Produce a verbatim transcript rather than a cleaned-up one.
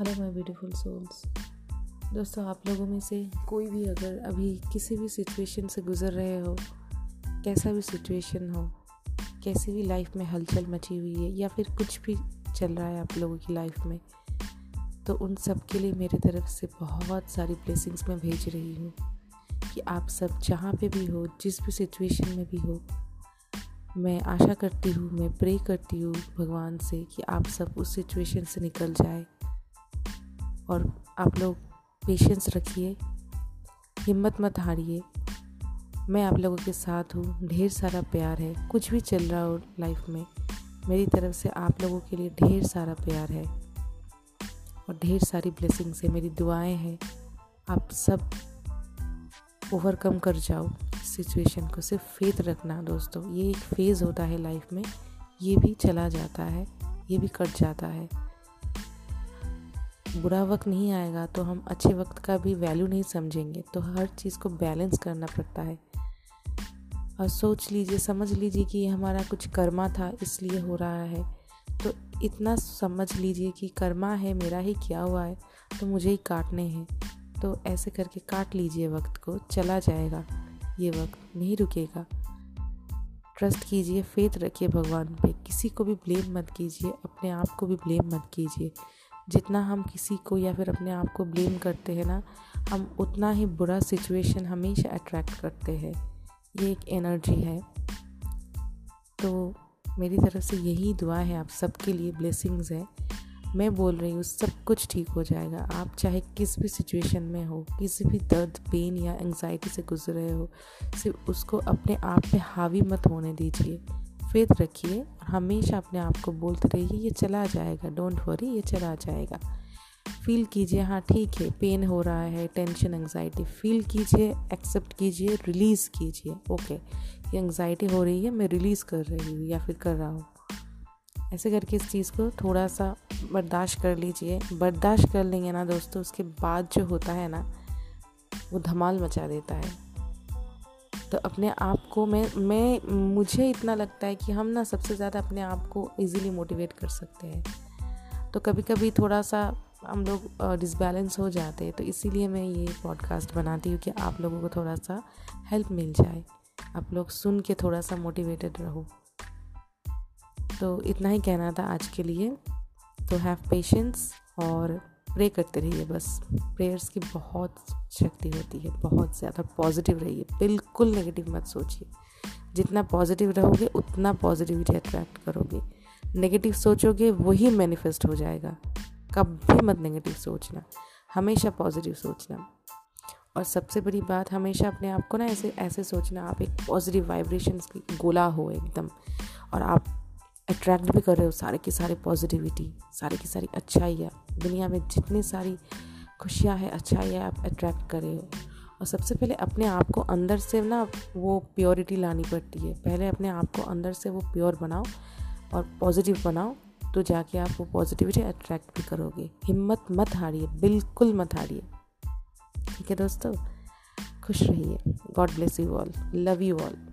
Hello my beautiful souls. दोस्तों, आप लोगों में से कोई भी अगर अभी किसी भी सिचुएशन से गुज़र रहे हो, कैसा भी सिचुएशन हो, कैसी भी लाइफ में हलचल मची हुई है या फिर कुछ भी चल रहा है आप लोगों की लाइफ में, तो उन सब के लिए मेरी तरफ से बहुत सारी ब्लेसिंग्स मैं भेज रही हूँ कि आप सब जहाँ पे भी हो, जिस भी सिचुएशन में भी हो, मैं आशा करती हूँ, मैं प्रे करती हूँ भगवान से कि आप सब उस सिचुएशन से निकल जाए। और आप लोग पेशेंस रखिए, हिम्मत मत हारिए, मैं आप लोगों के साथ हूँ, ढेर सारा प्यार है। कुछ भी चल रहा हो लाइफ में, मेरी तरफ से आप लोगों के लिए ढेर सारा प्यार है और ढेर सारी ब्लेसिंग्स है। मेरी दुआएं हैं आप सब ओवरकम कर जाओ सिचुएशन को। सिर्फ फेथ रखना दोस्तों, ये एक फेज़ होता है लाइफ में, ये भी चला जाता है, ये भी कट जाता है। बुरा वक्त नहीं आएगा तो हम अच्छे वक्त का भी वैल्यू नहीं समझेंगे, तो हर चीज़ को बैलेंस करना पड़ता है। और सोच लीजिए, समझ लीजिए कि ये हमारा कुछ कर्मा था इसलिए हो रहा है, तो इतना समझ लीजिए कि कर्मा है, मेरा ही किया हुआ है तो मुझे ही काटने हैं, तो ऐसे करके काट लीजिए वक्त को, चला जाएगा, ये वक्त नहीं रुकेगा। ट्रस्ट कीजिए, फेथ रखिए भगवान पे, किसी को भी ब्लेम मत कीजिए, अपने आप को भी ब्लेम मत कीजिए। जितना हम किसी को या फिर अपने आप को ब्लेम करते हैं ना, हम उतना ही बुरा सिचुएशन हमेशा अट्रैक्ट करते हैं, ये एक एनर्जी है। तो मेरी तरफ से यही दुआ है आप सबके लिए, ब्लेसिंग्स है। मैं बोल रही हूँ सब कुछ ठीक हो जाएगा। आप चाहे किस भी सिचुएशन में हो, किसी भी दर्द, पेन या एंग्जाइटी से गुजर रहे हो, सिर्फ उसको अपने आप पे हावी मत होने दीजिए, फेथ रखिए और हमेशा अपने आप को बोलते रहिए ये चला जाएगा, डोंट वरी, ये चला जाएगा। फील कीजिए, हाँ ठीक है, पेन हो रहा है, टेंशन, एंग्जाइटी, फील कीजिए, एक्सेप्ट कीजिए, रिलीज़ कीजिए। ओके, ये एंग्जाइटी हो रही है, मैं रिलीज़ कर रही हूँ या फिर कर रहा हूँ, ऐसे करके इस चीज़ को थोड़ा सा बर्दाश्त कर लीजिए। बर्दाश्त कर लेंगे ना दोस्तों, उसके बाद जो होता है ना वो धमाल मचा देता है। तो अपने आप को मैं मैं मुझे इतना लगता है कि हम ना सबसे ज़्यादा अपने आप को इजीली मोटिवेट कर सकते हैं, तो कभी कभी थोड़ा सा हम लोग डिसबैलेंस हो जाते हैं। तो इसीलिए मैं ये पॉडकास्ट बनाती हूँ कि आप लोगों को थोड़ा सा हेल्प मिल जाए, आप लोग सुन के थोड़ा सा मोटिवेटेड रहो। तो इतना ही कहना था आज के लिए। तो हैव पेशेंस और प्रे करते रहिए, बस प्रेयर्स की बहुत शक्ति होती है, बहुत ज़्यादा। पॉजिटिव रहिए, बिल्कुल नेगेटिव मत सोचिए, जितना पॉजिटिव रहोगे उतना पॉजिटिविटी अट्रैक्ट करोगे। नेगेटिव सोचोगे वही मैनिफेस्ट हो जाएगा। कभी मत नेगेटिव सोचना, हमेशा पॉजिटिव सोचना। और सबसे बड़ी बात, हमेशा अपने आप को ना ऐसे ऐसे सोचना, आप एक पॉजिटिव वाइब्रेशंस की गोला हो एकदम, और आप अट्रैक्ट भी कर रहे हो सारे की सारे पॉजिटिविटी, सारे की सारी अच्छाइयाँ। दुनिया में जितनी सारी खुशियाँ हैं, अच्छाइयाँ आप अट्रैक्ट कर रहे हो। और सबसे पहले अपने आप को अंदर से ना वो प्योरिटी लानी पड़ती है, पहले अपने आप को अंदर से वो प्योर बनाओ और पॉजिटिव बनाओ, तो जाके आप वो पॉजिटिविटी अट्रैक्ट भी करोगे। हिम्मत मत हारिए, बिल्कुल मत हारिए। ठीक है दोस्तों, खुश रहिए। God bless you all, love you all.